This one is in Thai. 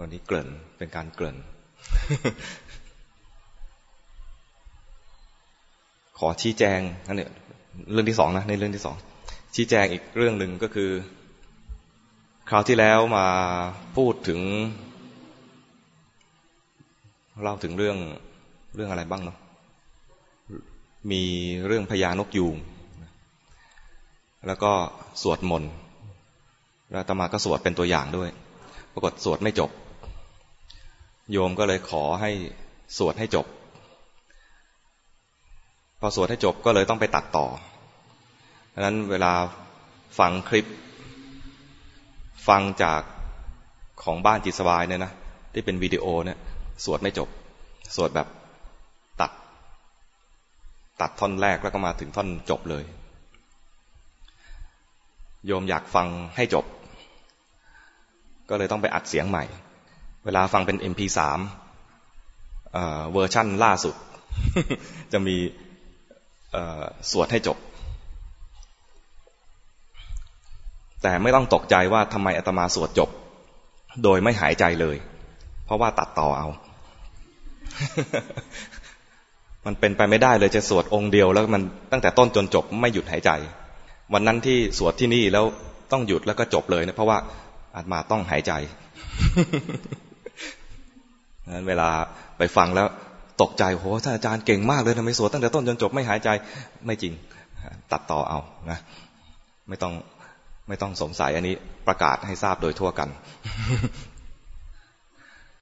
วันนี้เกริ่นเป็นการเกริ่นขอชี้แจงนั่นเนี่ยเรื่องที่สองนะในเรื่องที่สองชี้แจงอีกเรื่องหนึ่งก็คือคราวที่แล้วมาพูดถึงเล่าถึงเรื่องอะไรบ้างเนาะมีเรื่องพญานกยูงแล้วก็สวดมนต์แล้วอาตมาก็สวดเป็นตัวอย่างด้วยปรากฏสวดไม่จบโยมก็เลยขอให้สวดให้จบพอสวดให้จบก็เลยต้องไปตัดต่อดังนั้นเวลาฟังคลิปฟังจากของบ้านจิตสบายเนี่ยนะที่เป็นวิดีโอเนี่ยสวดไม่จบสวดแบบตัดท่อนแรกแล้วก็มาถึงท่อนจบเลยโยมอยากฟังให้จบก็เลยต้องไปอัดเสียงใหม่เวลาฟังเป็น MP3 เวอร์ชั่นล่าสุด จะมีสวดให้จบแต่ไม่ต้องตกใจว่าทำไมอาตมาสวดจบโดยไม่หายใจเลยเพราะว่าตัดต่อเอา มันเป็นไปไม่ได้เลยจะสวดองค์เดียวแล้วมันตั้งแต่ต้นจนจบไม่หยุดหายใจวันนั้นที่สวดที่นี่แล้วต้องหยุดแล้วก็จบเลยนะเพราะว่าอาตมาต้องหายใจ เวลาไปฟังแล้วตกใจโหท่านอาจารย์เก่งมากเลยทำไมสวดตั้งแต่ต้นจนจบไม่หายใจไม่จริงตัดต่อเอานะไม่ต้องสงสัยอันนี้ประกาศให้ทราบโดยทั่วกัน